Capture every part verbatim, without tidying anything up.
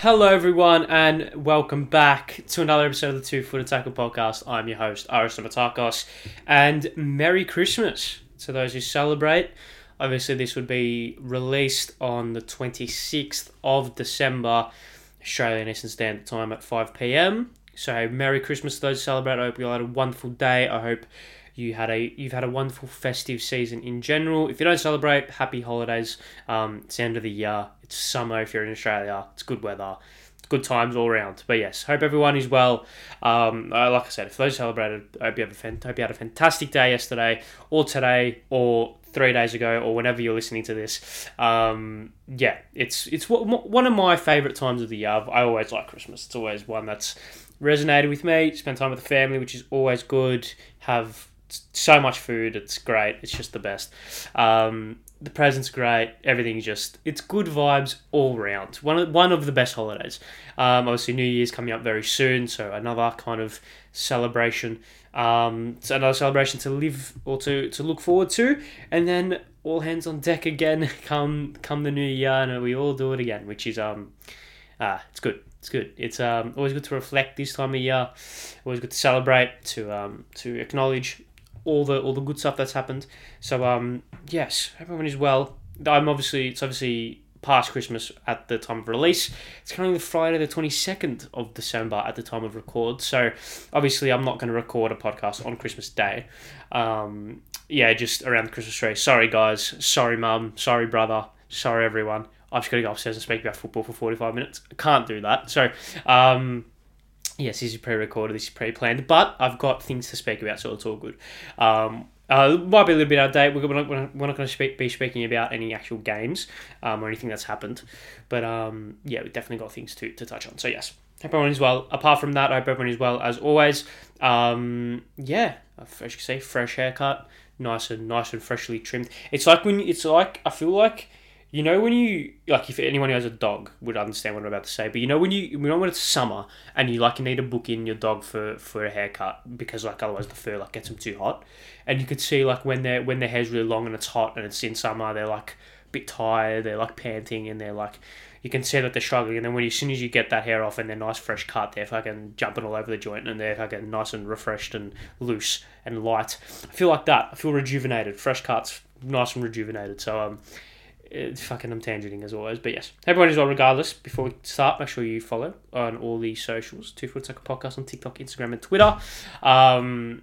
Hello everyone and welcome back to another episode of the Two Footed Tackle Podcast. I'm your host, Aris Matakos, and Merry Christmas to those who celebrate. Obviously this would be released on the twenty-sixth of December, Australian Eastern Standard Time at five p.m. So Merry Christmas to those who celebrate. I hope you all had a wonderful day. I hope you had a you've had a wonderful festive season in general. If you don't celebrate, happy holidays. Um, it's the end of the year. It's summer if you're in Australia. It's good weather. It's good times all around. But yes, hope everyone is well. Um, like I said, if those celebrated, I hope you have a fan, hope you had a fantastic day yesterday, or today, or three days ago, or whenever you're listening to this. Um, yeah, it's it's one of my favourite times of the year. I always like Christmas. It's always one that's resonated with me. Spend time with the family, which is always good. Have so much food, it's great, it's just the best. Um, the presents great, everything's just, it's good vibes all round. One of, one of the best holidays. Um, obviously New Year's coming up very soon, so another kind of celebration, um, so another celebration to live, or to, to look forward to, and then all hands on deck again come come the new year, and we all do it again, which is, um, ah, it's good. It's good. It's um, always good to reflect this time of year, always good to celebrate, to um, to acknowledge all the all the good stuff that's happened. So um yes, everyone is well. I'm obviously it's obviously past Christmas at the time of release. It's currently Friday the twenty-second of December at the time of record. So obviously I'm not going to record a podcast on Christmas Day. Um yeah, just around the Christmas tree. Sorry guys, sorry mum, sorry brother, sorry everyone. I've just got to go upstairs and speak about football for forty-five minutes. I can't do that. So um yes, this is pre-recorded, this is pre-planned, but I've got things to speak about, so it's all good. Um, uh, might be a little bit out of date. We're not, we're not, we're not going to speak, be speaking about any actual games um, or anything that's happened. But um, yeah, we've definitely got things to, to touch on. So yes, hope everyone is well. Apart from that, I hope everyone is well as always. Um, yeah, as you can see, fresh haircut, nice and nice and freshly trimmed. It's like when it's like I feel like. You know when you, like if anyone who has a dog would understand what I'm about to say, but you know when you, you know when it's summer and you like you need to book in your dog for, for a haircut because like otherwise the fur like gets them too hot, and you could see like when they're when their hair's really long and it's hot and it's in summer, they're like a bit tired, they're like panting and they're like, you can see that they're struggling, and then when you, as soon as you get that hair off and they're nice fresh cut, they're fucking jumping all over the joint and they're fucking nice and refreshed and loose and light. I feel like that. I feel rejuvenated. Fresh cuts, nice and rejuvenated. So um. It's fucking, I'm tangenting as always, but yes, everyone is well regardless. Before we start, make sure you follow on all the socials, Two Footed Tackle Podcast on TikTok, Instagram and Twitter. Um,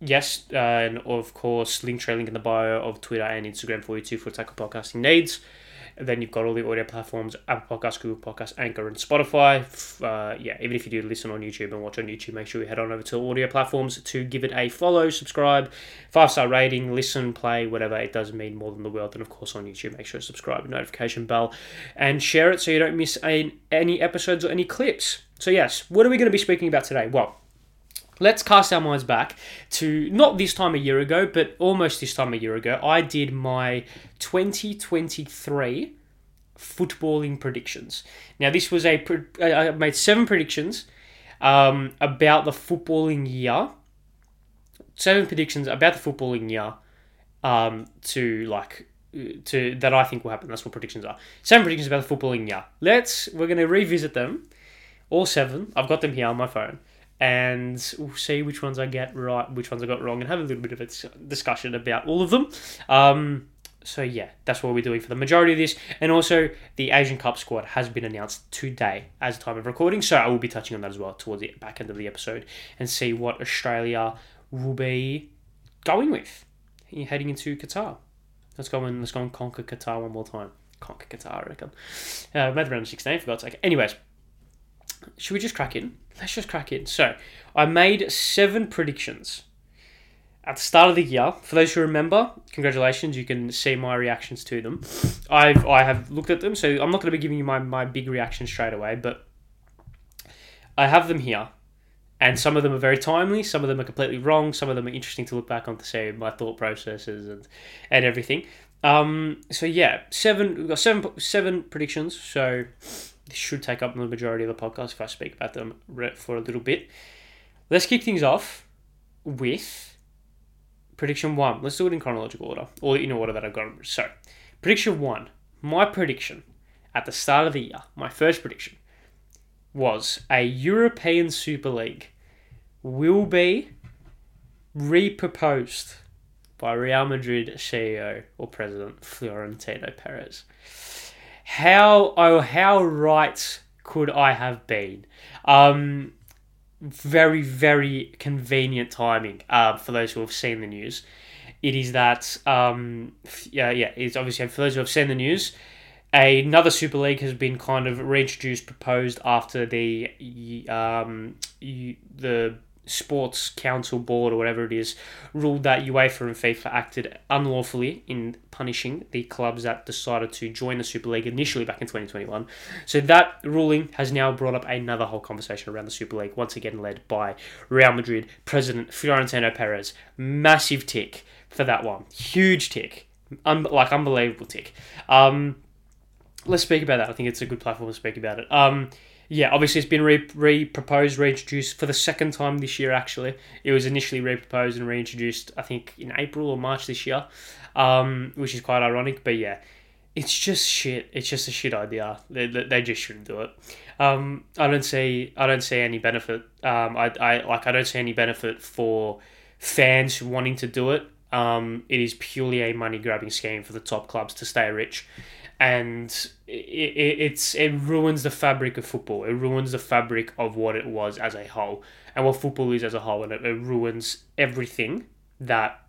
yes, uh, and of course, link trailing in the bio of Twitter and Instagram for your Two Footed Tackle Podcasting needs. And then you've got all the audio platforms, Apple Podcasts, Google Podcasts, Anchor and Spotify. Uh, yeah, even if you do listen on YouTube and watch on YouTube, make sure you head on over to audio platforms to give it a follow, subscribe, five-star rating, listen, play, whatever. It does mean more than the world. And of course on YouTube, make sure to subscribe, notification bell, and share it so you don't miss any, any episodes or any clips. So yes, what are we going to be speaking about today? Well, let's cast our minds back to not this time a year ago, but almost this time a year ago. I did my twenty twenty-three footballing predictions. Now, this was a I made seven predictions um, about the footballing year. Seven predictions about the footballing year um, to like to that I think will happen. That's what predictions are. Seven predictions about the footballing year. Let's we're going to revisit them, all seven. I've got them here on my phone. And we'll see which ones I get right, which ones I got wrong, and have a little bit of a discussion about all of them. Um, so yeah, that's what we're doing for the majority of this. And also, the Asian Cup squad has been announced today as the time of recording, so I will be touching on that as well towards the back end of the episode and see what Australia will be going with heading into Qatar. Let's go and let's go and conquer Qatar one more time. Conquer Qatar, I reckon. Uh, made the round of sixteen, for God's sake. Anyways. Should we just crack in? Let's just crack in. So, I made seven predictions at the start of the year. For those who remember, congratulations, you can see my reactions to them. I've, I have looked at them, so I'm not going to be giving you my, my big reaction straight away, but I have them here. And some of them are very timely, some of them are completely wrong, some of them are interesting to look back on to see my thought processes and, and everything. Um, so, yeah, seven, we've got seven, seven predictions, so this should take up the majority of the podcast if I speak about them for a little bit. Let's kick things off with prediction one. Let's do it in chronological order, or in order that I've got. So, prediction one. My prediction at the start of the year, my first prediction, was a European Super League will be re-proposed by Real Madrid C E O or President Florentino Perez. How, oh, how right could I have been? Um, very, very convenient timing uh, for those who have seen the news. It is that, um, yeah, yeah, it's obviously, for those who have seen the news, another Super League has been kind of reintroduced, proposed after the um, the Sports Council Board or whatever it is ruled that UEFA and FIFA acted unlawfully in punishing the clubs that decided to join the Super League initially back in twenty twenty-one. So that ruling has now brought up another whole conversation around the Super League, once again led by Real Madrid president Florentino Perez. Massive tick for that one. Huge tick. Un- like, unbelievable tick. Um... Let's speak about that. I think it's a good platform to speak about it. Um, yeah, obviously it's been re- re-proposed, reintroduced for the second time this year, actually. It was initially re-proposed and reintroduced, I think, in April or March this year, um, which is quite ironic. But yeah, it's just shit. It's just a shit idea. They, they just shouldn't do it. Um, I don't see I don't see any benefit. Um, I, I like I don't see any benefit for fans wanting to do it. Um, it is purely a money-grabbing scheme for the top clubs to stay rich. And it, it it's it ruins the fabric of football. It ruins the fabric of what it was as a whole and what football is as a whole. And it, it ruins everything that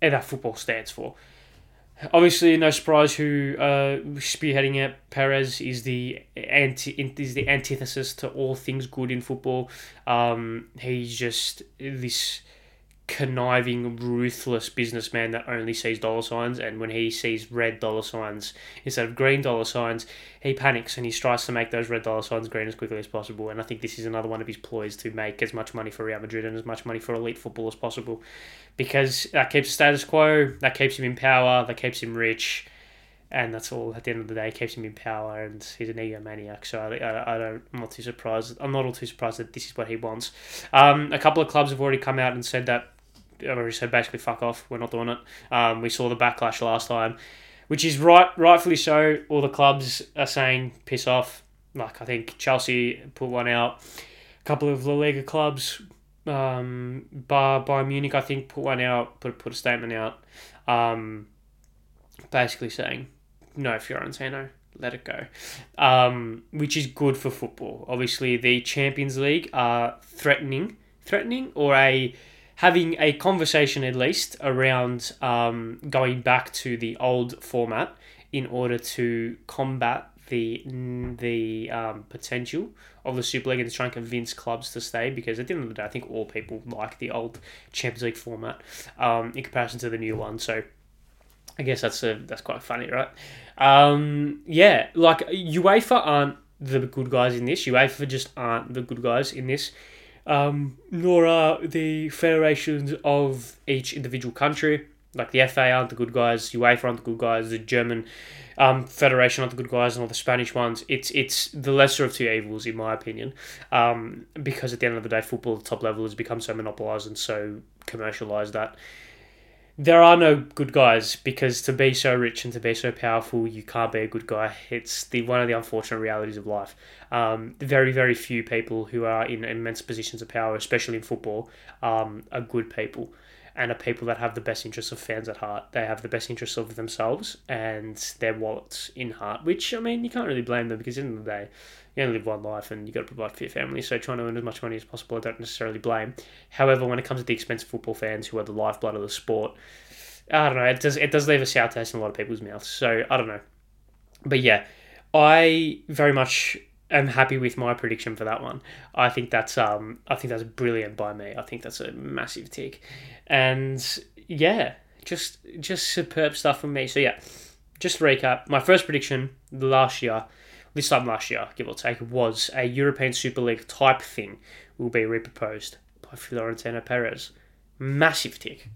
that football stands for. Obviously, no surprise who uh, spearheading it. Perez is the anti is the antithesis to all things good in football. Um, he's just this conniving, ruthless businessman that only sees dollar signs, and when he sees red dollar signs instead of green dollar signs, he panics and he tries to make those red dollar signs green as quickly as possible. And I think this is another one of his ploys to make as much money for Real Madrid and as much money for elite football as possible, because that keeps the status quo, that keeps him in power, that keeps him rich, and that's all, at the end of the day, keeps him in power, and he's an egomaniac, so I, I, I don't, I'm not too surprised. I'm not all too surprised that this is what he wants. Um, a couple of clubs have already come out and said that already said basically fuck off, we're not doing it. Um, we saw the backlash last time, which is right, rightfully so. All the clubs are saying piss off. Like, I think Chelsea put one out. A couple of La Liga clubs, um, bar Bayern Munich, I think, put one out. Put put a statement out, um, basically saying no, Fiorentino, let it go, um, which is good for football. Obviously, the Champions League are threatening, threatening or a. having a conversation at least around um, going back to the old format in order to combat the the um, potential of the Super League and to try and convince clubs to stay, because at the end of the day, I think all people like the old Champions League format um, in comparison to the new one. So I guess that's a, that's quite funny, right? Um, yeah, like UEFA aren't the good guys in this. UEFA just aren't the good guys in this. Um, nor are the federations of each individual country. Like, the F A aren't the good guys, UEFA aren't the good guys, the German um, federation aren't the good guys, and all the Spanish ones. It's it's the lesser of two evils, in my opinion, um, because at the end of the day, football at the top level has become so monopolised and so commercialised that there are no good guys, because to be so rich and to be so powerful, you can't be a good guy. It's the one of the unfortunate realities of life. Um, very, very few people who are in immense positions of power, especially in football, um, are good people and are people that have the best interests of fans at heart. They have the best interests of themselves and their wallets in heart, which, I mean, you can't really blame them, because at the end of the day, you only live one life and you've got to provide for your family, so trying to earn as much money as possible, I don't necessarily blame. However, when it comes to the expense of football fans who are the lifeblood of the sport, I don't know, it does it does leave a sour taste in a lot of people's mouths, so I don't know. But yeah, I very much am happy with my prediction for that one. I think that's um I think that's brilliant by me. I think that's a massive tick. And yeah, just just superb stuff from me. So yeah, just to recap, my first prediction last year, this time last year, give or take, was a European Super League type thing will be re-proposed by Florentino Perez. Massive tick.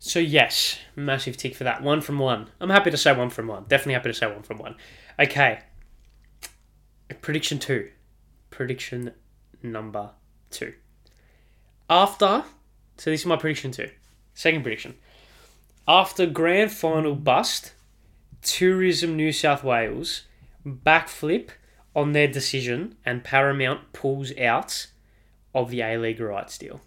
So yes, massive tick for that. One from one. I'm happy to say one from one. Definitely happy to say one from one. Okay. Prediction two. Prediction number two. After, so this is my prediction two. Second prediction. After grand final bust, Tourism New South Wales backflip on their decision, and Paramount pulls out of the A-League rights deal.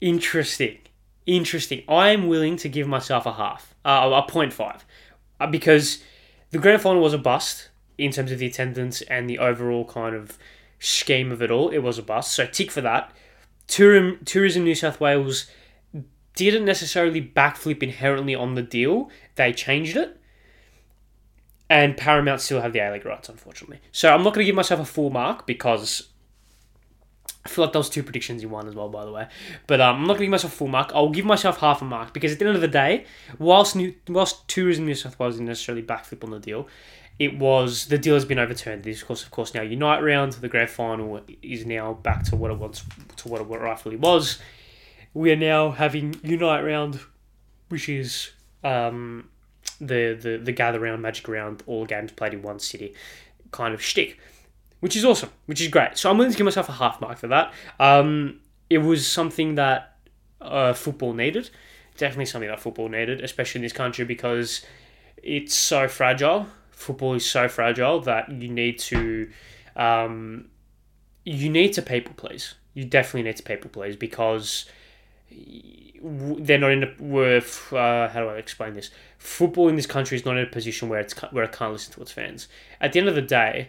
Interesting. Interesting. I am willing to give myself a half, uh, a point five, uh, because the grand final was a bust in terms of the attendance and the overall kind of scheme of it all. It was a bust, so tick for that. Tourism, Tourism New South Wales didn't necessarily backflip inherently on the deal. They changed it. And Paramount still have the A-League rights, unfortunately. So I'm not going to give myself a full mark because I feel like those two predictions you won as well, by the way. But um, I'm not going to give myself a full mark. I'll give myself half a mark because at the end of the day, whilst, New, whilst Tourism New South Wales didn't necessarily backflip on the deal, it was the deal has been overturned. This course, of course, now Unite round. The grand final is now back to what it was, to what it rightfully was. We are now having Unite round, which is um. The, the the gather round, magic round, all games played in one city kind of shtick, which is awesome, which is great. So I'm willing to give myself a half mark for that. Um, it was something that uh, football needed. Definitely something that football needed, especially in this country because it's so fragile. Football is so fragile that you need to, um, you need to people please. You definitely need to people please because they're not in a, we're, uh, how do I explain this? Football in this country is not in a position where it's where it can't listen to its fans. At the end of the day,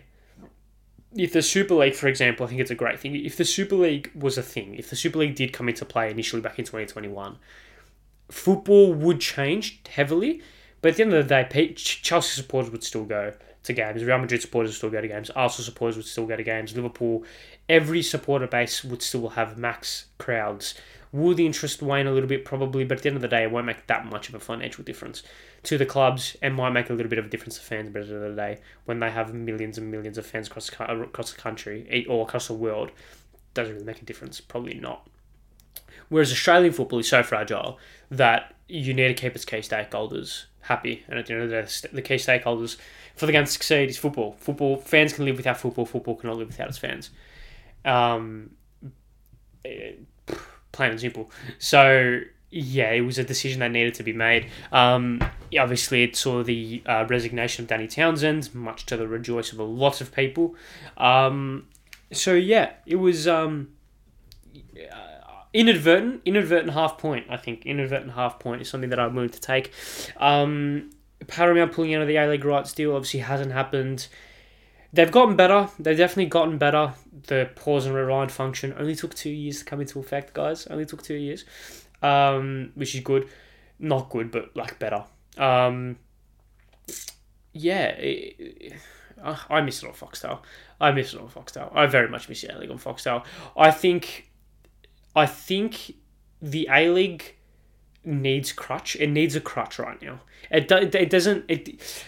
if the Super League, for example, I think it's a great thing. If the Super League was a thing, if the Super League did come into play initially back in twenty twenty-one, football would change heavily, but at the end of the day, Chelsea supporters would still go to games, Real Madrid supporters would still go to games, Arsenal supporters would still go to games, Liverpool, every supporter base would still have max crowds. Will the interest wane a little bit? Probably, but at the end of the day, it won't make that much of a financial difference to the clubs and might make a little bit of a difference to fans, but at the end of the day, when they have millions and millions of fans across, across the country or across the world, it doesn't really make a difference. Probably not. Whereas Australian football is so fragile that you need to keep its key stakeholders happy. And at the end of the day, the key stakeholders for the game to succeed is football. Football fans can live without football. Football cannot live without its fans. Um... It, Plain and simple. So, yeah, it was a decision that needed to be made. Um, obviously, it saw the uh, resignation of Danny Townsend, much to the rejoice of a lot of people. Um, so, yeah, it was um, inadvertent, inadvertent half point, I think. Inadvertent half point is something that I'm willing to take. Um, Paramount pulling out of the A-League rights deal obviously hasn't happened. They've gotten better. They've definitely gotten better. The pause and rewind function only took two years to come into effect, guys. Only took two years, um, which is good. Not good, but like better. Um, yeah, it, it, I miss it on Foxtel. I miss it on Foxtel. I very much miss the A-League on Foxtel. I think, I think the A-League needs crutch. It needs a crutch right now. It do, it doesn't. It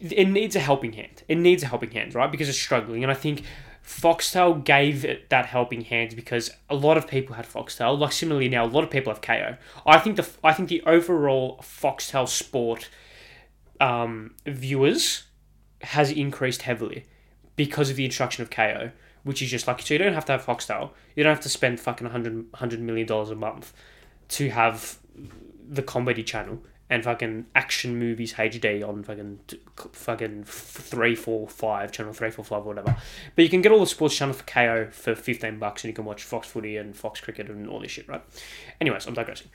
it needs a helping hand. It needs a helping hand, right? Because it's struggling, and I think Foxtel gave it that helping hand because a lot of people had Foxtel. Like similarly now, a lot of people have Ko. I think the I think the overall Foxtel sport um, viewers has increased heavily because of the introduction of Ko, which is just like so you don't have to have Foxtel. You don't have to spend fucking one hundred million dollars a month to have the comedy channel and fucking action movies H D on fucking fucking three forty-five, channel three forty-five or whatever. But you can get all the sports channel for Ko for fifteen bucks and you can watch Fox Footy and Fox Cricket and all this shit, right? Anyways, I'm digressing.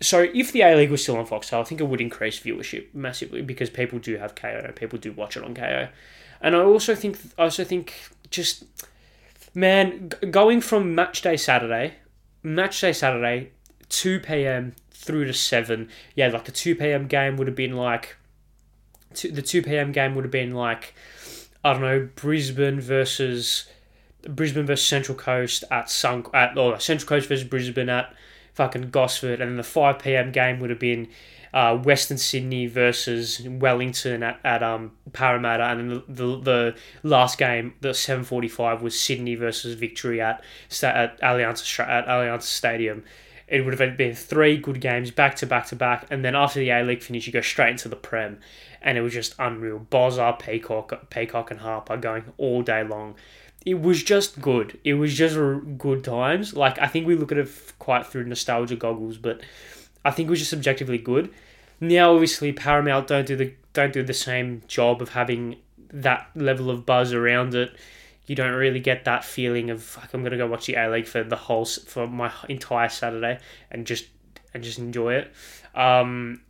So if the A-League was still on Foxtel, I think it would increase viewership massively because people do have Ko, people do watch it on Ko. And I also think, I also think just, man, g- going from match day Saturday, match day Saturday, two p.m. through to seven. Yeah, like the two p.m. game would have been like... The two p.m. game would have been like... I don't know, Brisbane versus... Brisbane versus Central Coast at... Sun, at or Central Coast versus Brisbane at fucking Gosford. And then the five p.m. game would have been uh, Western Sydney versus Wellington at, at um Parramatta. And then the, the the last game, the seven forty-five, was Sydney versus Victory at, at, Allianz, at Allianz Stadium. It would have been three good games back to back to back, and then after the A-League finish, you go straight into the Prem, and it was just unreal. Bozza, Peacock, Peacock and Harper going all day long. It was just good. It was just good times. Like, I think we look at it quite through nostalgia goggles, but I think it was just objectively good. Now, obviously, Paramount don't do the don't do the same job of having that level of buzz around it. You don't really get that feeling of fuck, I'm gonna go watch the A-League for the whole for my entire Saturday and just and just enjoy it. Um,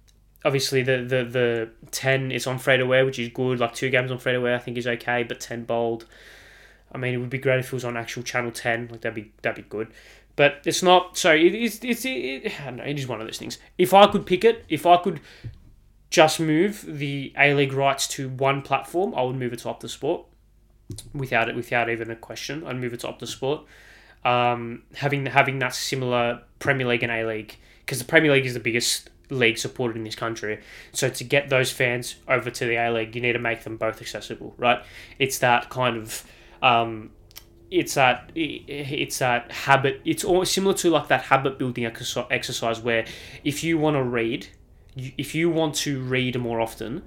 obviously the the the ten is on free to wear, which is good. Like two games on free to wear, I think is okay, but ten bold. I mean, it would be great if it was on actual channel ten. Like that'd be that'd be good. But it's not. So it is. It's. It, it, I don't know. It is one of those things. If I could pick it, if I could just move the A-League rights to one platform, I would move it to Optus Sport. Without it, without even a question, I'd move it to Optus Sport. Um, having having that similar Premier League and A-League, because the Premier League is the biggest league supported in this country. So to get those fans over to the A-League, you need to make them both accessible, right? It's that kind of. Um, It's that it's that habit. It's almost similar to like that habit building exercise where if you want to read, if you want to read more often,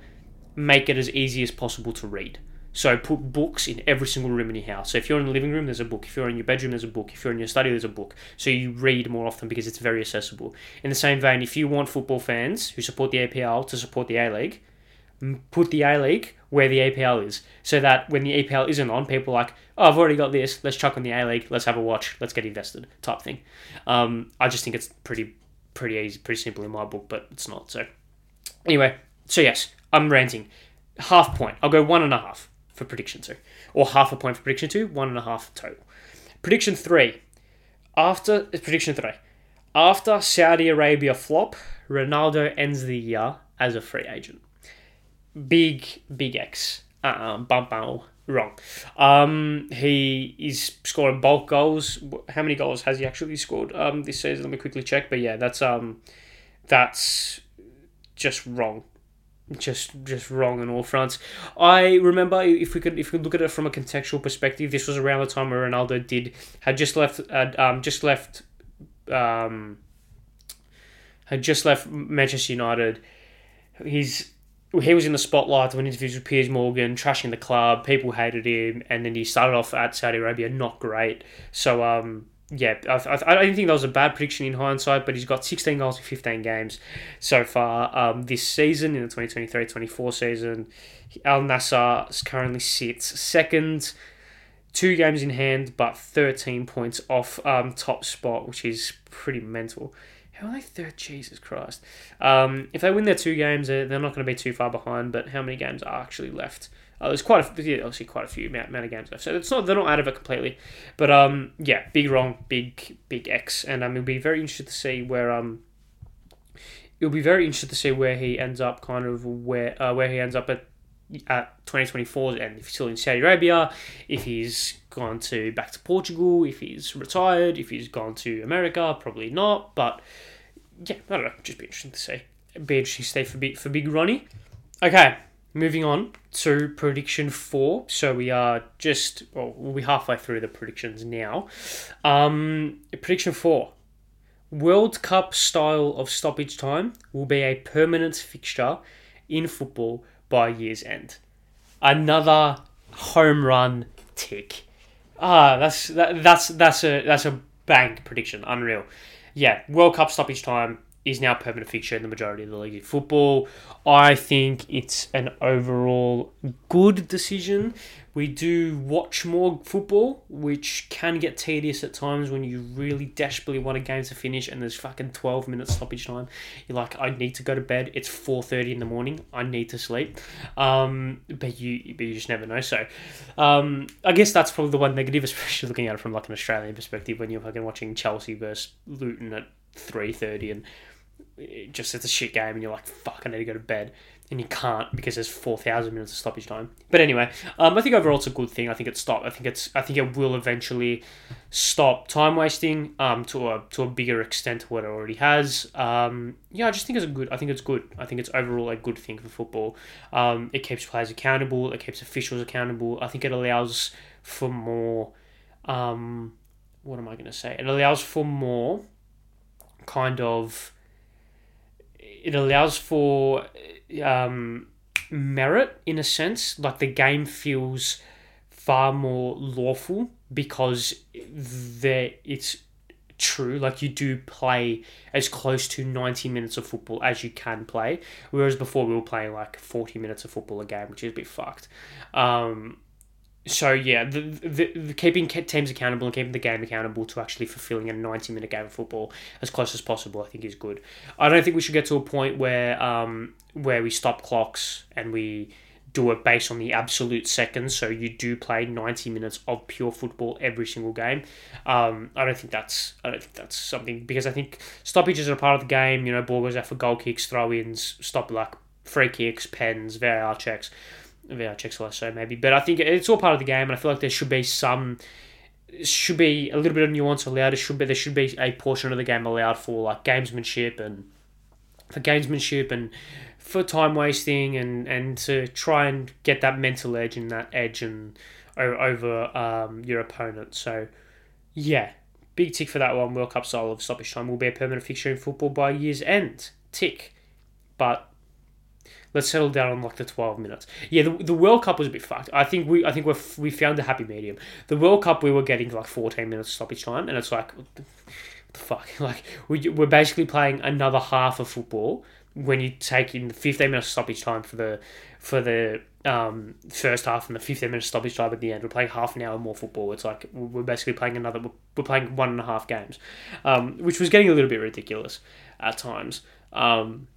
make it as easy as possible to read. So put books in every single room in your house. So if you're in the living room, there's a book. If you're in your bedroom, there's a book. If you're in your study, there's a book. So you read more often because it's very accessible. In the same vein, if you want football fans who support the A P L to support the A-League, put the A-League where the A P L is, so that when the A P L isn't on, people are like, oh, I've already got this, let's chuck on the A-League, let's have a watch, let's get invested, type thing. Um, I just think it's pretty pretty easy, pretty simple in my book, but it's not. So anyway, so yes, I'm ranting. Half point. I'll go one and a half for prediction two, or half a point for prediction two, one and a half total. Prediction three. After, prediction three. After Saudi Arabia flop, Ronaldo ends the year as a free agent. Big, big X. Uh-uh, bum, bum, wrong. Um, he is scoring bulk goals. How many goals has he actually scored um, this season? Let me quickly check. But yeah, that's um, that's just wrong. Just just wrong on all fronts. I remember, if we could if we could look at it from a contextual perspective, this was around the time where Ronaldo did had just left had, um just left um had just left Manchester United. He's He was in the spotlight when interviews with Piers Morgan, trashing the club. People hated him, and then he started off at Saudi Arabia, not great. So, um, yeah, I, I, I don't think that was a bad prediction in hindsight, but he's got sixteen goals in fifteen games so far um, this season, in the twenty twenty-three twenty-four season. Al Nassr currently sits second, two games in hand, but thirteen points off um, top spot, which is pretty mental. How are they third? Jesus Christ. Um, if they win their two games, they're, they're not going to be too far behind, but how many games are actually left? Uh, there's quite a few, obviously quite a few amount, amount of games left, so it's not, they're not out of it completely. But um, yeah, big wrong, big big X, and um, it'll be very interesting to see where um, it'll be very interesting to see where he ends up, kind of where uh, where he ends up at at twenty twenty-four, and if he's still in Saudi Arabia, if he's gone to back to Portugal, if he's retired, if he's gone to America, probably not. But yeah, I don't know. Just be interesting to see. Be interesting to stay for big for Big Ronnie. Okay, moving on to prediction four. So we are just well, we'll be halfway through the predictions now. Um, prediction four: World Cup style of stoppage time will be a permanent fixture in football by year's end. Another home run tick. Ah, that's that, that's that's a that's a bank prediction. Unreal. Yeah, World Cup stoppage time is now a permanent fixture in the majority of the league of football. I think it's an overall good decision. We do watch more football, which can get tedious at times when you really desperately want a game to finish and there's fucking twelve minutes stoppage time. You're like, I need to go to bed. It's four thirty in the morning. I need to sleep. Um, but you but you just never know. So um, I guess that's probably the one negative, especially looking at it from like an Australian perspective when you're fucking watching Chelsea versus Luton at three thirty and it just it's a shit game and you're like, fuck, I need to go to bed. And you can't because there's four thousand minutes of stoppage time. But anyway, um, I think overall it's a good thing. I think it stopped. I think it's. I think it will eventually stop time wasting. Um, to a to a bigger extent to what it already has. Um, yeah, I just think it's a good. I think it's good. I think it's overall a good thing for football. Um, it keeps players accountable. It keeps officials accountable. I think it allows for more. Um, what am I going to say? It allows for more. Kind of. It allows for. Um, merit in a sense, like the game feels far more lawful because there it's true. Like, you do play as close to ninety minutes of football as you can play, whereas before we were playing like forty minutes of football a game, which is a bit fucked. Um, so, yeah, the, the, the keeping teams accountable and keeping the game accountable to actually fulfilling a ninety-minute game of football as close as possible, I think, is good. I don't think we should get to a point where um, where we stop clocks and we do it based on the absolute seconds, so you do play ninety minutes of pure football every single game. Um, I don't think that's I don't think that's something, because I think stoppages are a part of the game. You know, ball goes out for goal kicks, throw-ins, stop luck, free kicks, pens, V A R checks. V A R checks less so maybe, but I think it's all part of the game, and I feel like there should be some, should be a little bit of nuance allowed. It should be there should be a portion of the game allowed for like gamesmanship and for gamesmanship and. for time wasting and, and to try and get that mental edge and that edge and over um your opponent. So, yeah, big tick for that one. World Cup style of stoppage time will be a permanent fixture in football by year's end. Tick. But let's settle down on like the twelve minutes. Yeah, the, the World Cup was a bit fucked. I think we I think we we found a happy medium. The World Cup, we were getting like fourteen minutes stoppage time, and it's like, what the, what the fuck? Like, we, we're basically playing another half of football when you take in the fifteen minutes stoppage time for the for the um first half and the fifteen minutes stoppage time at the end. We're playing half an hour more football. It's like we're basically playing another, we're playing one and a half games, um, which was getting a little bit ridiculous at times. Um,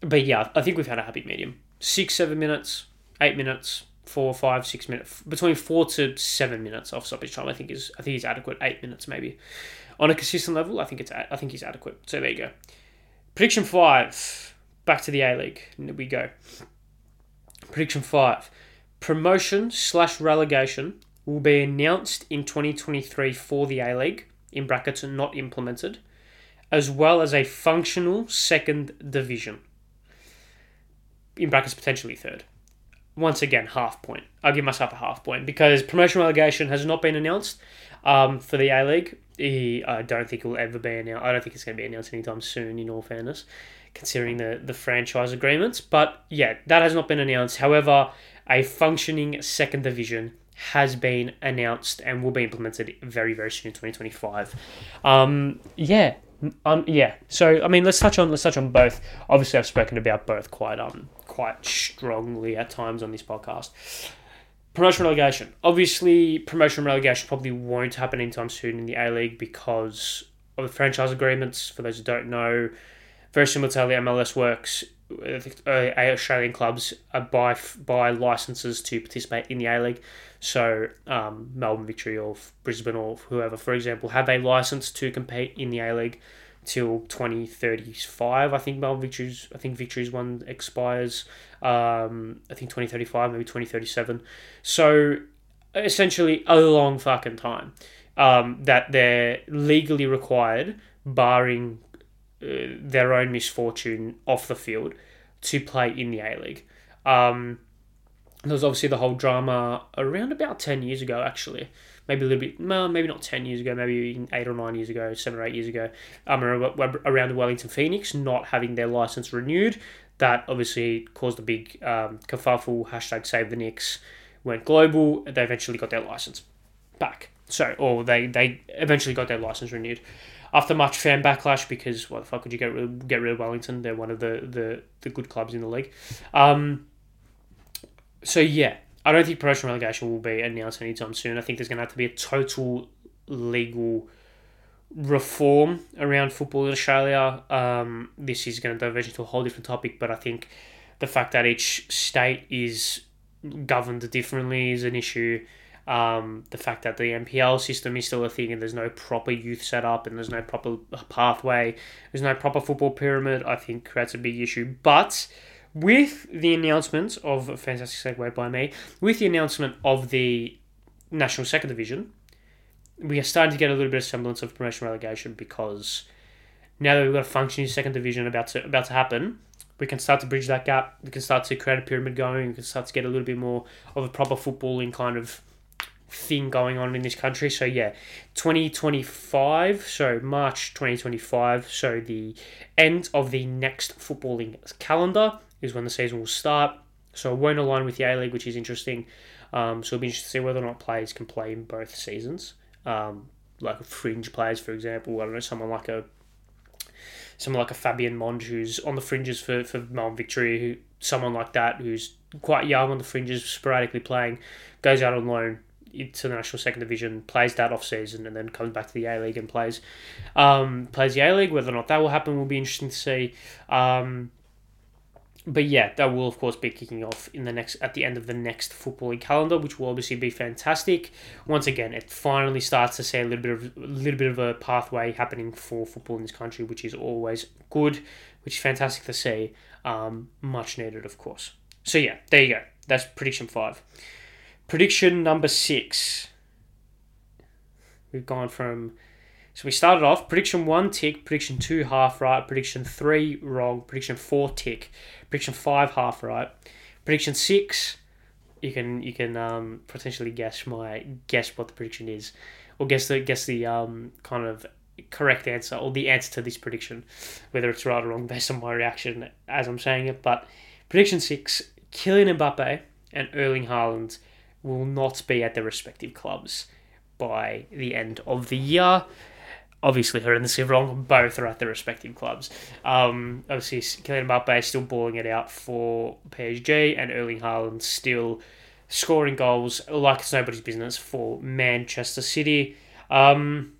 but yeah, I think we've had a happy medium. Six, seven minutes, eight minutes, four, five, six minutes, between four to seven minutes of stoppage time. I think is I think is adequate. Eight minutes maybe, on a consistent level. I think it's I think he's adequate. So there you go. Prediction five, back to the A-League. Here we go. Prediction five, promotion slash relegation will be announced in twenty twenty-three for the A-League, in brackets and not implemented, as well as a functional second division, in brackets potentially third. Once again, half point. I'll give myself a half point, because promotion relegation has not been announced um, for the A-League. I don't think it will ever be announced. I don't think it's going to be announced anytime soon, in all fairness, considering the, the franchise agreements. But yeah, that has not been announced. However, a functioning second division has been announced and will be implemented very, very soon in twenty twenty-five. Um, yeah, um, yeah. So I mean, let's touch on let's touch on both. Obviously, I've spoken about both quite um quite strongly at times on this podcast. Promotion relegation. Obviously, promotion relegation probably won't happen anytime soon in the A-League because of the franchise agreements. For those who don't know, very similar to how the M L S works, Australian clubs buy, buy licenses to participate in the A-League. So, um, Melbourne Victory or Brisbane or whoever, for example, have a license to compete in the A-League till twenty thirty-five. I think Melbourne Victory's, I think Victory's one expires, um, I think twenty thirty-five, maybe twenty thirty-seven. So essentially a long fucking time um, that they're legally required, barring uh, their own misfortune off the field, to play in the A-League. Um, there was obviously the whole drama around about ten years ago, actually. Maybe a little bit, well, maybe not ten years ago, maybe eight or nine years ago, seven or eight years ago, um, around the Wellington Phoenix not having their license renewed. That obviously caused a big um, kerfuffle. Hashtag Save the Knicks went global. They eventually got their license back. So, or they, they eventually got their license renewed after much fan backlash, because why the fuck would you get rid, get rid of Wellington? They're one of the, the, the good clubs in the league. Um, so, yeah. I don't think promotion relegation will be announced anytime soon. I think there's going to have to be a total legal reform around football in Australia. Um, this is going to diverge into a whole different topic, but I think the fact that each state is governed differently is an issue. Um, the fact that the N P L system is still a thing and there's no proper youth set up and there's no proper pathway, there's no proper football pyramid, I think creates a big issue. But with the announcement of, a fantastic segue by me, with the announcement of the National Second Division, we are starting to get a little bit of semblance of promotion relegation, because now that we've got a functioning Second Division about to about to happen, we can start to bridge that gap, we can start to create a pyramid going, we can start to get a little bit more of a proper footballing kind of thing going on in this country. So yeah, twenty twenty-five, so March twenty twenty-five, so the end of the next footballing calendar is when the season will start. So it won't align with the A-League, which is interesting. Um, so it'll be interesting to see whether or not players can play in both seasons. Um, like fringe players, for example. I don't know, someone like a someone like a Fabian Monge who's on the fringes for, for Melbourne Victory, who, someone like that who's quite young on the fringes, sporadically playing, goes out on loan into the National Second Division, plays that off-season, and then comes back to the A-League and plays um, plays the A-League. Whether or not that will happen will be interesting to see. Um, but yeah, that will, of course, be kicking off in the next at the end of the next footballing calendar, which will obviously be fantastic. Once again, it finally starts to see a little bit of, a little bit of a pathway happening for football in this country, which is always good, which is fantastic to see. Um, much needed, of course. So yeah, there you go. That's prediction five. Prediction number six. We've gone from... So we started off, prediction one, tick. Prediction two, half right. Prediction three, wrong. Prediction four, tick. Prediction five, half right. Prediction six, you can you can um, potentially guess my guess what the prediction is. Or guess the, guess the um, kind of correct answer, or the answer to this prediction, whether it's right or wrong, based on my reaction as I'm saying it. But prediction six, Kylian Mbappe and Erling Haaland will not be at their respective clubs by the end of the year. Obviously, horrendously wrong. Both are at their respective clubs. Um, obviously, Kylian Mbappe still balling it out for P S G, and Erling Haaland still scoring goals like it's nobody's business for Manchester City. Um,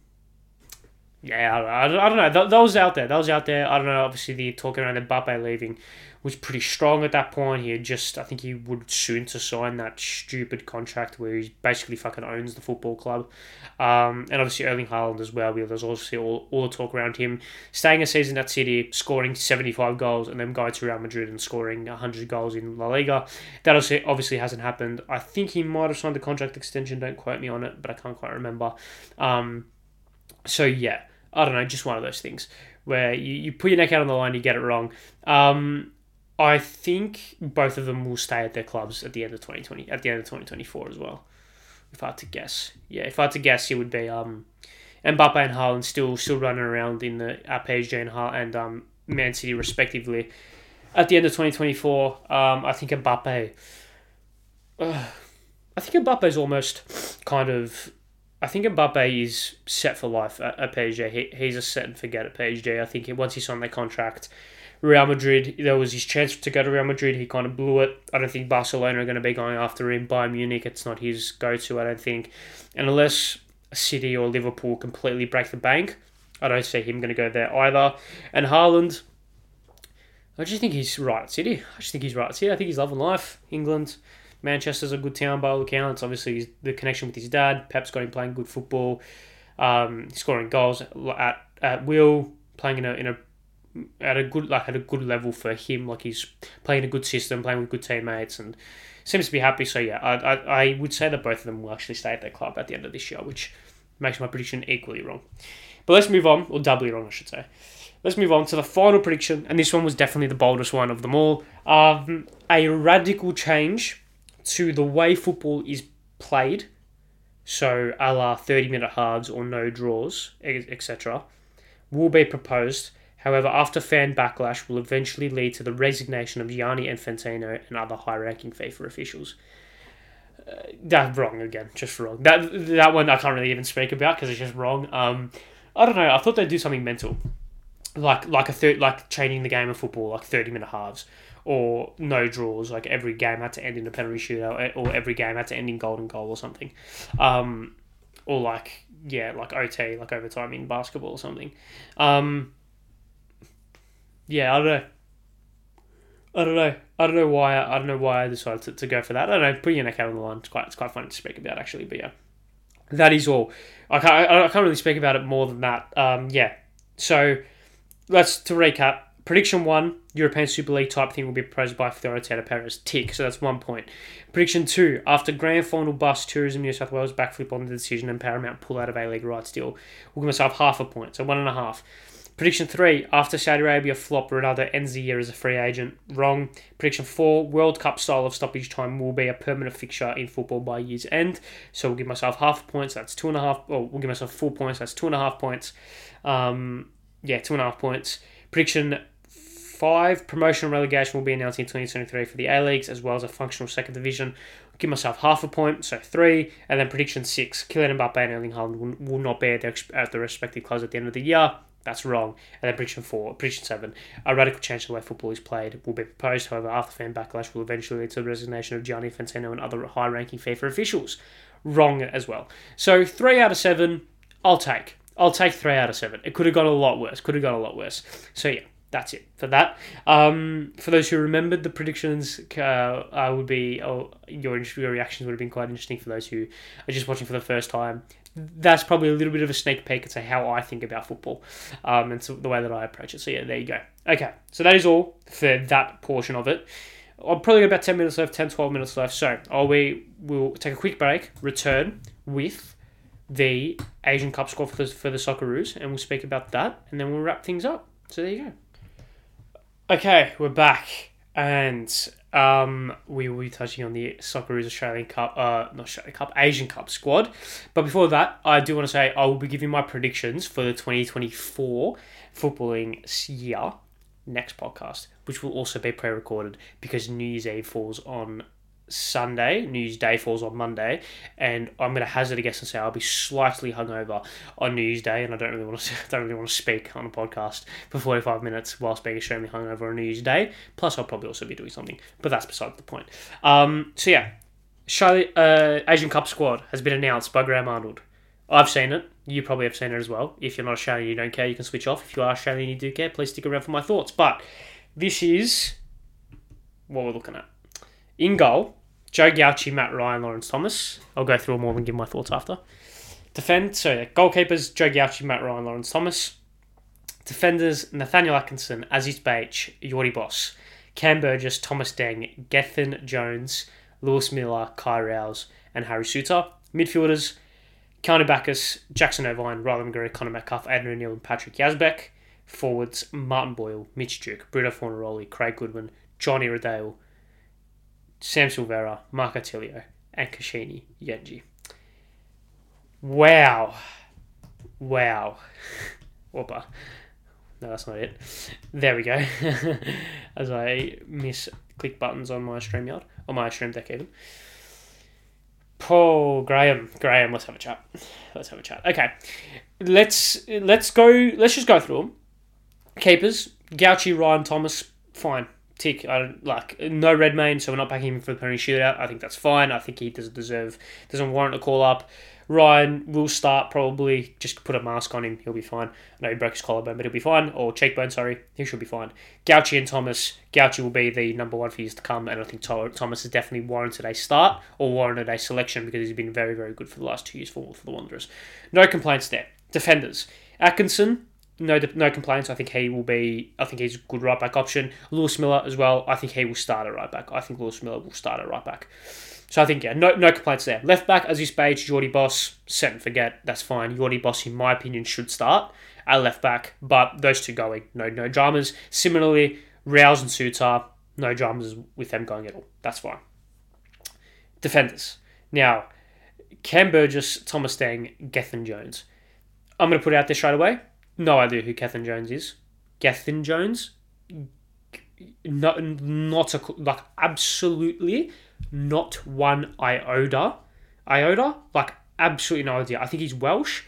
yeah, I don't, I don't know. That, that was out there. That was out there. I don't know. Obviously, the talk around Mbappe leaving was pretty strong at that point. He had just, I think he would soon to sign that stupid contract where he basically fucking owns the football club. Um, and obviously Erling Haaland as well. There's obviously all, all the talk around him staying a season at City, scoring seventy-five goals, and then going to Real Madrid and scoring one hundred goals in La Liga. That obviously, obviously hasn't happened. I think he might have signed a contract extension. Don't quote me on it, but I can't quite remember. Um, so yeah, I don't know. Just one of those things where you, you put your neck out on the line, you get it wrong. Um... I think both of them will stay at their clubs at the end of twenty twenty, at the end of twenty twenty-four as well. If I had to guess, yeah, if I had to guess, it would be um, Mbappe and Haaland still still running around in the uh, P S G and Haaland and um, Man City respectively at the end of twenty twenty-four. Um, I think Mbappe. Uh, I think Mbappe is almost kind of. I think Mbappe is set for life at, at P S G. He he's a set and forget at P S G. I think he, once he signed that contract. Real Madrid, there was his chance to go to Real Madrid. He kind of blew it. I don't think Barcelona are going to be going after him. Bayern Munich, it's not his go-to, I don't think. And unless City or Liverpool completely break the bank, I don't see him going to go there either. And Haaland, I just think he's right at City. I just think he's right at City. I think he's loving life. England, Manchester's a good town by all accounts. Obviously, the connection with his dad. Pep's got him playing good football, um, scoring goals at at will, playing in a in a at a good like at a good level for him, like he's playing a good system, playing with good teammates, and seems to be happy. So yeah, I, I I would say that both of them will actually stay at their club at the end of this year, which makes my prediction equally wrong. But let's move on, or doubly wrong, I should say. Let's move on to the final prediction, and this one was definitely the boldest one of them all. Um, a radical change to the way football is played, so a la thirty-minute halves or no draws, et cetera, will be proposed. However, after fan backlash will eventually lead to the resignation of Gianni Infantino and other high-ranking FIFA officials. Uh, that's wrong again, just wrong. That that one I can't really even speak about because it's just wrong. Um, I don't know. I thought they'd do something mental, like like a thir- like changing the game of football, like thirty-minute halves or no draws, like every game had to end in a penalty shootout, or every game had to end in golden goal or something, um, or like yeah, like O T, like overtime in basketball or something. Um, Yeah, I don't know. I don't know. I don't know why. I don't know why I decided to, to go for that. I don't know. Put your neck out on the line. It's quite. It's quite funny to speak about, actually. But yeah, that is all. I can't. I, I can't really speak about it more than that. Um. Yeah. So, let's to recap. Prediction one: European Super League type thing will be proposed by Florentino Perez. Tick. So that's one point. Prediction two: After grand final bust, Tourism New South Wales backflip on the decision and Paramount pull out of A-League rights deal. We'll give myself half a point. So one and a half. Prediction three, after Saudi Arabia flop, Ronaldo ends the year as a free agent. Wrong. Prediction four, World Cup style of stoppage time will be a permanent fixture in football by year's end. So we'll give myself half points, that's two and a half, or we'll give myself four points, that's two and a half points. Um, yeah, two and a half points. Prediction five. Promotion and relegation will be announced in twenty twenty-three for the A-Leagues, as well as a functional second division. I'll give myself half a point, so three. And then prediction six, Kylian Mbappe and Erling Haaland will, will not be at their, at their respective clubs at the end of the year. That's wrong. And then prediction four, prediction seven, a radical change to the way football is played will be proposed. However, after fan backlash will eventually lead to the resignation of Gianni Infantino and other high-ranking FIFA officials. Wrong as well. So three out of seven, I'll take. I'll take three out of seven. It could have got a lot worse. Could have got a lot worse. So yeah, that's it for that. Um, for those who remembered the predictions, uh, I would be oh, your your reactions would have been quite interesting. For those who are just watching for the first time, that's probably a little bit of a sneak peek into how I think about football, um, and so the way that I approach it. So yeah, there you go. Okay, so that is all for that portion of it. I'll probably got about ten minutes left, ten, twelve minutes left. So oh, we will take a quick break. Return with the Asian Cup score for the, for the Socceroos, and we'll speak about that, and then we'll wrap things up. So there you go. Okay, we're back, and um, we will be touching on the Socceroos Australian Cup, uh, not Australian Cup, Asian Cup squad. But before that, I do want to say I will be giving my predictions for the twenty twenty-four footballing year next podcast, which will also be pre-recorded because New Year's Eve falls on Sunday, New Year's Day falls on Monday, and I'm going to hazard a guess and say I'll be slightly hungover on New Year's Day, and I don't really want to don't really want to speak on a podcast for forty-five minutes whilst being extremely hungover on New Year's Day. Plus, I'll probably also be doing something, but that's beside the point. Um, so yeah, Charlie, uh, Asian Cup squad has been announced by Graham Arnold. I've seen it. You probably have seen it as well. If you're not Australian, you don't care. You can switch off. If you are Australian, you do care. Please stick around for my thoughts. But this is what we're looking at. In goal, Joe Gauci, Matt Ryan, Lawrence Thomas. I'll go through them all and give my thoughts after. Defend, so yeah, goalkeepers, Joe Gauci, Matt Ryan, Lawrence Thomas. Defenders, Nathaniel Atkinson, Aziz Behich, Jordy Boss, Cam Burgess, Thomas Deng, Gethin Jones, Lewis Miller, Kai Rowse, and Harry Suter. Midfielders, Keanu Baccus, Jackson Irvine, Riley McGree, Conor Metcalfe, Aidan O'Neill, and Patrick Yazbek. Forwards, Martin Boyle, Mitch Duke, Bruno Fornaroli, Craig Goodwin, Johnny Iredale, Sam Silvera, Marco Tilio, and Kashini Yenji. Wow. Wow. Whopper. No, that's not it. There we go. As I miss click buttons on my StreamYard, or my Stream Deck even. Paul Graham. Graham, let's have a chat. Let's have a chat. Okay. Let's let's go. Let's just go through them. Keepers, Gauci, Ryan, Thomas, fine. Tick. I don't like no Redmayne, so we're not backing him for the penalty shootout. I think that's fine. I think he doesn't deserve, doesn't warrant a call up. Ryan will start probably. Just put a mask on him. He'll be fine. I know he broke his collarbone, but he'll be fine. Or cheekbone, sorry. He should be fine. Gauci and Thomas. Gauci will be the number one for years to come, and I think Thomas has definitely warranted a start or warranted a selection because he's been very, very good for the last two years for, for the Wanderers. No complaints there. Defenders. Atkinson. No, no complaints. I think he will be. I think he's a good right back option. Lewis Miller as well. I think he will start at right back. I think Lewis Miller will start at right back. So I think yeah, no, no complaints there. Left back, Aziz Behich, Jordy Boss, set and forget. That's fine. Jordy Boss, in my opinion, should start at left back. But those two going, no, no dramas. Similarly, Rowse and Suter, no dramas with them going at all. That's fine. Defenders now: Cam Burgess, Thomas Deng, Gethin Jones. I'm going to put it out there straight away. No idea who Gethin Jones is. Gethin Jones? No, not a... Like, absolutely not one iota. Iota? Like, absolutely no idea. I think he's Welsh.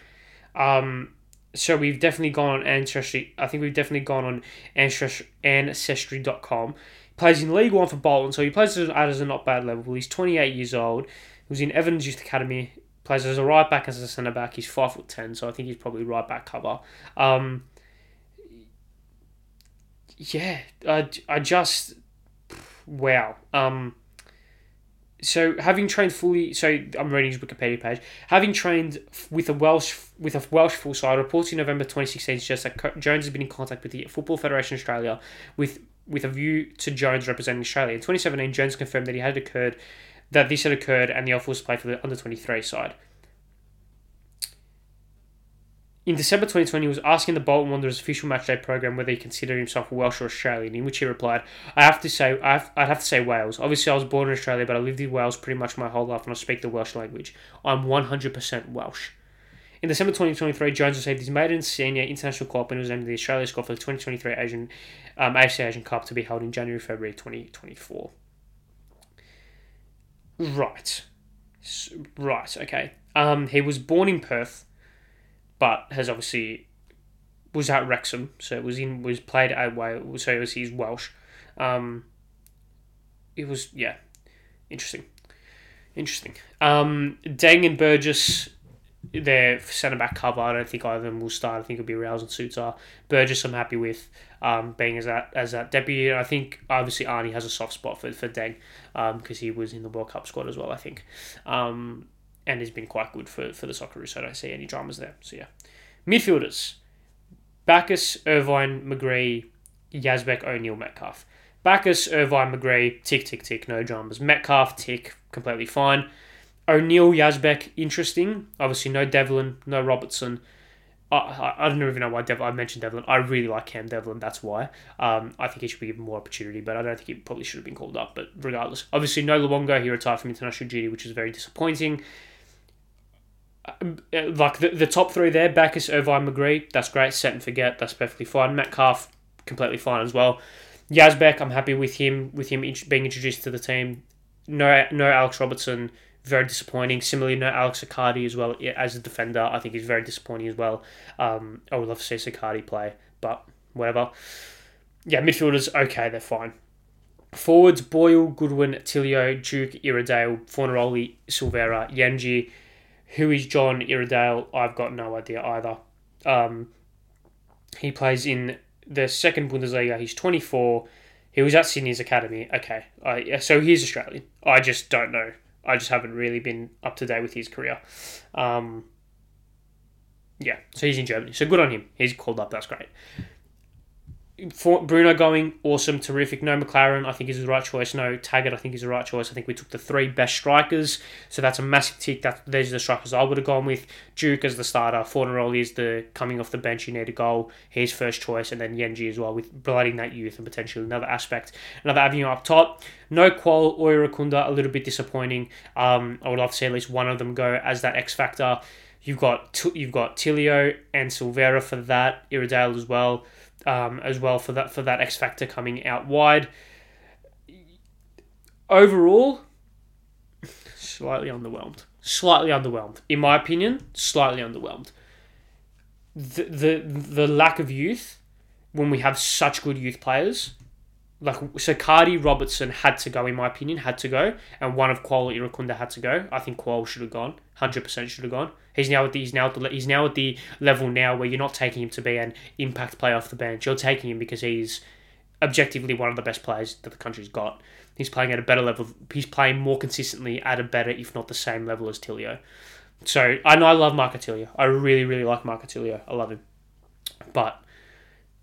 Um, so we've definitely gone on Ancestry. I think we've definitely gone on ancestry, Ancestry dot com. Plays in League One for Bolton, so he plays at a not bad level. He's twenty-eight years old. He was in Evans Youth Academy. Plays as a right back, as a centre back. He's five foot ten, so I think he's probably right back cover. Um, yeah, I, I just wow. Um, so having trained fully, so I'm reading his Wikipedia page. Having trained with a Welsh with a Welsh full side, reports in November twenty sixteen suggest that Jones has been in contact with the Football Federation of Australia with with a view to Jones representing Australia. In twenty seventeen, Jones confirmed that he had occurred. That this had occurred and the offer was played for the under twenty-three side. In December twenty twenty, he was asking the Bolton Wanderers official matchday program whether he considered himself Welsh or Australian, in which he replied, I have to say, I have, I'd have to say Wales. Obviously, I was born in Australia, but I lived in Wales pretty much my whole life and I speak the Welsh language. I'm one hundred percent Welsh. In December twenty twenty-three, Jones received his maiden senior international call-up and was named the Australia squad for the twenty twenty-three Asian um, A F C Asian Cup to be held in January February twenty twenty-four. Right. Right, okay. Um, he was born in Perth, but has obviously was at Wrexham, so it was in was played at Wales, so it was he's Welsh. Um, it was yeah, interesting, interesting. Um, Deng and Burgess, their centre back cover. I don't think either of them will start. I think it'll be Rouse and Suter. Burgess, I'm happy with um, being as that as that deputy. I think obviously Arnie has a soft spot for for Deng, um, because he was in the World Cup squad as well, I think. Um, and has been quite good for, for the Socceroos, so I don't see any dramas there. So, yeah. Midfielders. Baccus, Irvine, McGree, Yazbek, O'Neill, Metcalfe. Baccus, Irvine, McGree, tick, tick, tick, no dramas. Metcalfe, tick, completely fine. O'Neill, Yazbek, interesting. Obviously, no Devlin, no Robertson. I, I, I don't even know why Devlin, I mentioned Devlin. I really like Cam Devlin, that's why. Um, I think he should be given more opportunity, but I don't think he probably should have been called up. But regardless. Obviously, no Luongo, he retired from international duty, which is very disappointing. Like the, the top three there, Baccus, Irvine, McGree, that's great. Set and forget, that's perfectly fine. Metcalfe, completely fine as well. Yazbek, I'm happy with him with him being introduced to the team. No, no Alex Robertson, very disappointing. Similarly, no Alex Icardi as well as a defender. I think he's very disappointing as well. Um, I would love to see Icardi play, but whatever. Yeah, midfielders, okay, they're fine. Forwards: Boyle, Goodwin, Tilio, Duke, Iredale, Fornaroli, Silvera, Yenji. Who is John Iredale? I've got no idea either. Um, he plays in the second Bundesliga. He's twenty-four. He was at Sydney's academy. Okay, uh, so he's Australian. I just don't know. I just haven't really been up to date with his career. Um, yeah, so he's in Germany. So good on him. He's called up. That's great. For Bruno going, awesome, terrific. No McLaren, I think is the right choice. No Taggart, I think is the right choice. I think we took the three best strikers, so that's a massive tick. That those are the strikers I would have gone with. Duke as the starter, Fornaroli is the coming off the bench, you need a goal, his first choice, and then Yenji as well, with blooding that youth and potentially another aspect, another avenue up top. No Qual, Oirakunda, a little bit disappointing. Um, I would love to see at least one of them go as that X factor. You've got you've got Tilio and Silvera for that, Iredale as well. Um, as well for that for that X factor coming out wide. Overall, slightly underwhelmed. Slightly underwhelmed, in my opinion. Slightly underwhelmed. The the the lack of youth when we have such good youth players, like Icardi, Robertson had to go, in my opinion, had to go, and one of Qual, Irakunda had to go. I think Qual should have gone. one hundred percent should have gone. He's now at the he's now at the, he's now at the level now where you're not taking him to be an impact player off the bench. You're taking him because he's objectively one of the best players that the country's got. He's playing at a better level. He's playing more consistently at a better, if not the same level as Tilio. So I know I love Marco Tilio. I really really like Marco Tilio. I love him, but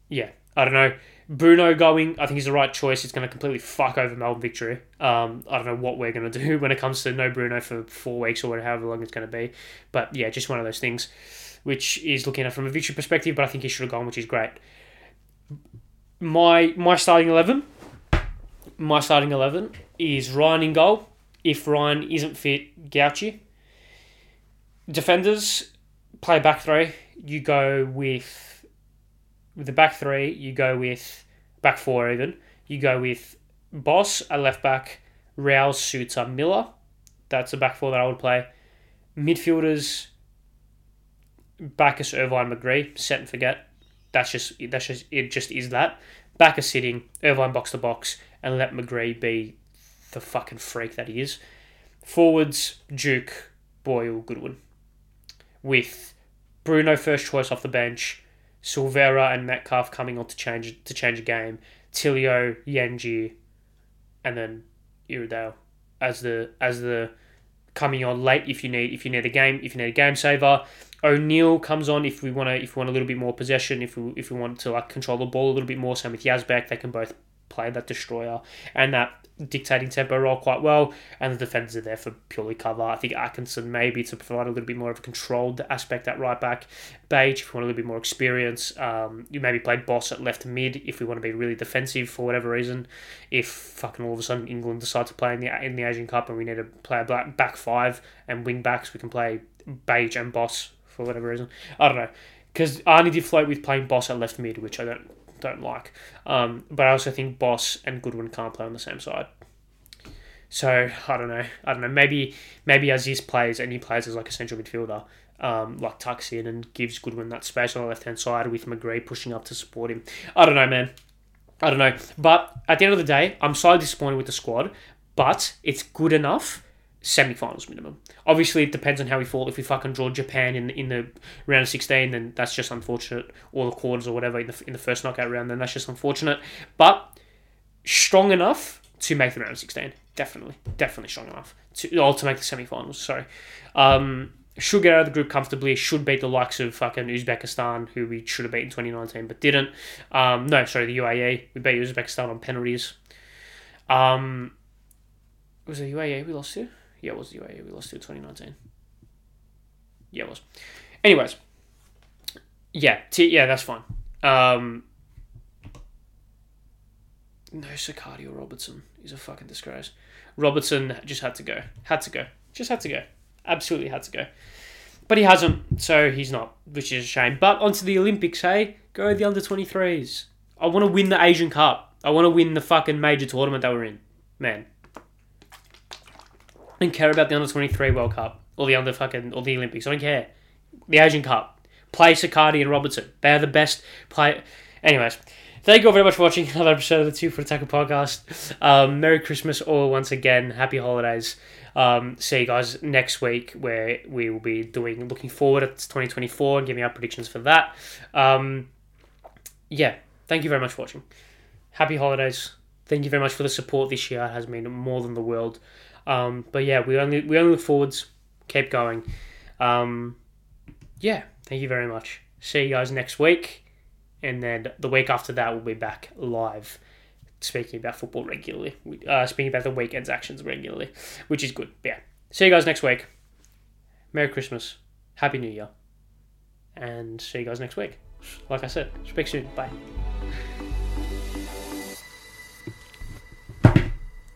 yeah, I don't know. Bruno going, I think he's the right choice. It's going to completely fuck over Melbourne Victory. Um, I don't know what we're going to do when it comes to no Bruno for four weeks or however long it's going to be. But yeah, just one of those things, which is looking at from a Victory perspective, but I think he should have gone, which is great. My my starting eleven, my starting eleven is Ryan in goal. If Ryan isn't fit, Gauci. Defenders, play back three. You go with... With the back three, you go with... Back four, even. You go with Boss, a left-back, Rouse, Suter, Miller. That's the back four that I would play. Midfielders, Baccus, Irvine, McGree. Set and forget. That's just... That's just it just is that. Baccus sitting, Irvine box-to-box, and let McGree be the fucking freak that he is. Forwards, Duke, Boyle, Goodwin. With Bruno first choice off the bench... Silvera and Metcalfe coming on to change to change a game. Tilio, Yenji, and then Iredale as the as the coming on late if you need if you need a game if you need a game saver. O'Neill comes on if we want to if we want a little bit more possession if we if we want to like control the ball a little bit more. Same with Yazbek, they can both play that destroyer and that dictating tempo role quite well, and the defenders are there for purely cover. I think Atkinson maybe to provide a little bit more of a controlled aspect at right back. Behich, if you want a little bit more experience, um, you maybe play Boss at left mid if we want to be really defensive for whatever reason. If fucking all of a sudden England decide to play in the in the Asian Cup and we need to play a back five and wing backs, we can play Behich and Boss for whatever reason. I don't know. Because Arnie did float with playing Boss at left mid, which I don't don't like. Um, but I also think Boss and Goodwin can't play on the same side. So, I don't know. I don't know. Maybe maybe Aziz plays and he plays as like a central midfielder, um, like tucks in and gives Goodwin that space on the left-hand side with McGree pushing up to support him. I don't know, man. I don't know. But at the end of the day, I'm slightly disappointed with the squad, but it's good enough. Semi-finals minimum. Obviously, it depends on how we fall. If we fucking draw Japan in in the round of sixteen, then that's just unfortunate. Or the quarters or whatever in the in the first knockout round, then that's just unfortunate. But strong enough to make the round of sixteen. Definitely, definitely strong enough to or to make the semi-finals. Sorry, um, should get out of the group comfortably. Should beat the likes of fucking Uzbekistan, who we should have beaten in twenty nineteen but didn't. Um, no, sorry, the U A E. We beat Uzbekistan on penalties. Um, was it U A E we lost to? Yeah, it was the U A E we lost to twenty nineteen Yeah, it was. Anyways, yeah, t- yeah, that's fine. Um, no, Sicardi or Robertson is a fucking disgrace. Robertson just had to go, had to go, just had to go, absolutely had to go. But he hasn't, so he's not, which is a shame. But onto the Olympics, hey, go the under twenty-threes. I want to win the Asian Cup. I want to win the fucking major tournament that we're in, man. I don't care about the under twenty-three World Cup or the under fucking or the Olympics. I don't care. The Asian Cup. Play Sicardi and Robertson. They are the best play. Anyways, thank you all very much for watching another episode of the Two for Attacker podcast. Um, Merry Christmas all once again. Happy holidays. Um, see you guys next week where we will be doing looking forward at twenty twenty-four and giving our predictions for that. Um, yeah, thank you very much for watching. Happy holidays. Thank you very much for the support this year. It has been more than the world. Um, but yeah, we only we only look forwards. Keep going. Um, yeah, thank you very much. See you guys next week, and then the week after that we'll be back live, speaking about football regularly. Uh, speaking about the weekend's actions regularly, which is good. But yeah, see you guys next week. Merry Christmas, Happy New Year, and see you guys next week. Like I said, speak soon. Bye.